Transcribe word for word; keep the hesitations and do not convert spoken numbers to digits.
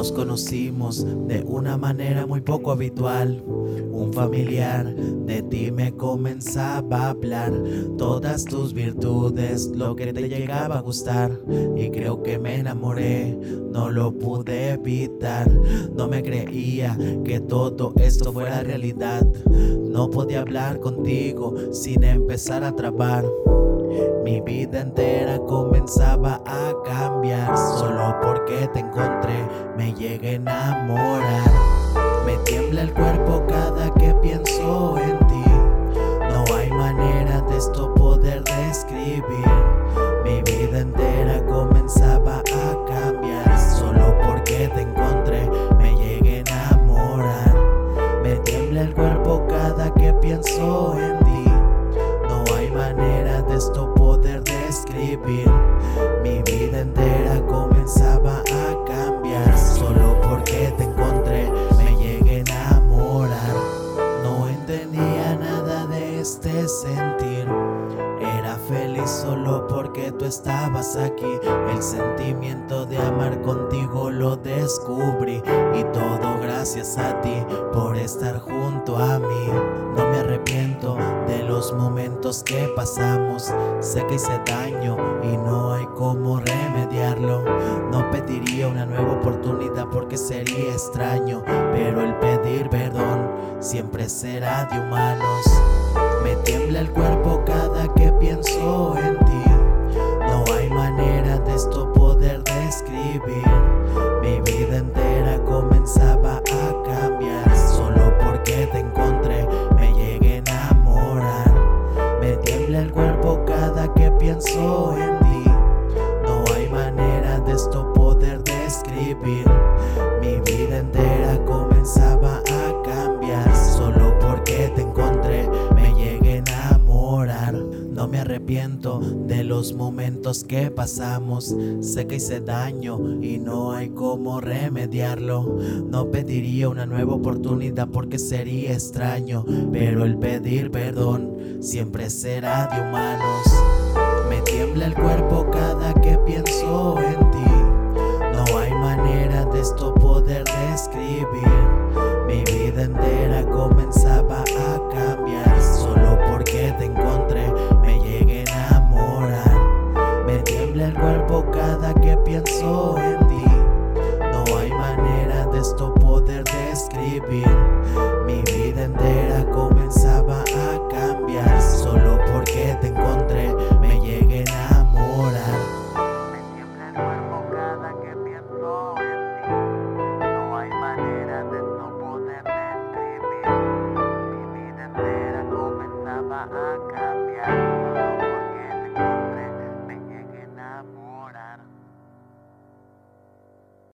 Nos conocimos de una manera muy poco habitual. Un familiar de ti me comenzaba a hablar, todas tus virtudes, lo que te llegaba a gustar. Y creo que me enamoré, no lo pude evitar. No me creía que todo esto fuera realidad. No podía hablar contigo sin empezar a trabar. Mi vida entera comenzaba a cambiar. Solo porque te encontré me llegué a enamorar. Me tiembla el cuerpo cada que pienso en ti. No hay manera de esto poder describir. Mi vida entera comenzaba a cambiar. Solo porque te encontré me llegué a enamorar. Me tiembla el cuerpo cada que pienso en ti. Manera de esto poder describir. Mi vida entera comenzaba a cambiar. Solo porque te encontré me llegué a enamorar. No entendía nada de este sentir. Era feliz solo porque tú estabas aquí. El sentimiento de amar contigo lo descubrí. Y todo gracias a ti por estar junto a mí. No me arrepiento de los momentos que pasamos. Sé que hice daño y no hay cómo remediarlo. No pediría una nueva oportunidad porque sería extraño. Pero el pedir perdón siempre será de humanos. Me tiembla el cuerpo cada que pienso en ti. No hay manera de esto poder describir. Mi vida entera comenzaba a cambiar. Solo porque te encontré me llegué a enamorar. Me tiembla el cuerpo cada que pienso en ti. No hay manera de esto poder describir. Mi vida entera comenzaba a cambiar. Solo porque te encontré me llegué a enamorar. No me arrepiento de los momentos que pasamos. Sé que hice daño y no hay cómo remediarlo. No pediría una nueva oportunidad porque sería extraño. Pero el pedir perdón siempre será de humanos. Me tiembla el cuerpo cada que pienso en ti. No hay manera de esto poder describir. Mi vida entera comenzaba a cambiar. Solo porque te encontré me llegué a enamorar. Me tiembla el cuerpo cada que pienso en ti. No hay manera de esto poder describir. Mi vida entera comenzaba a cambiar. Solo porque te encontré me llegué a enamorar. I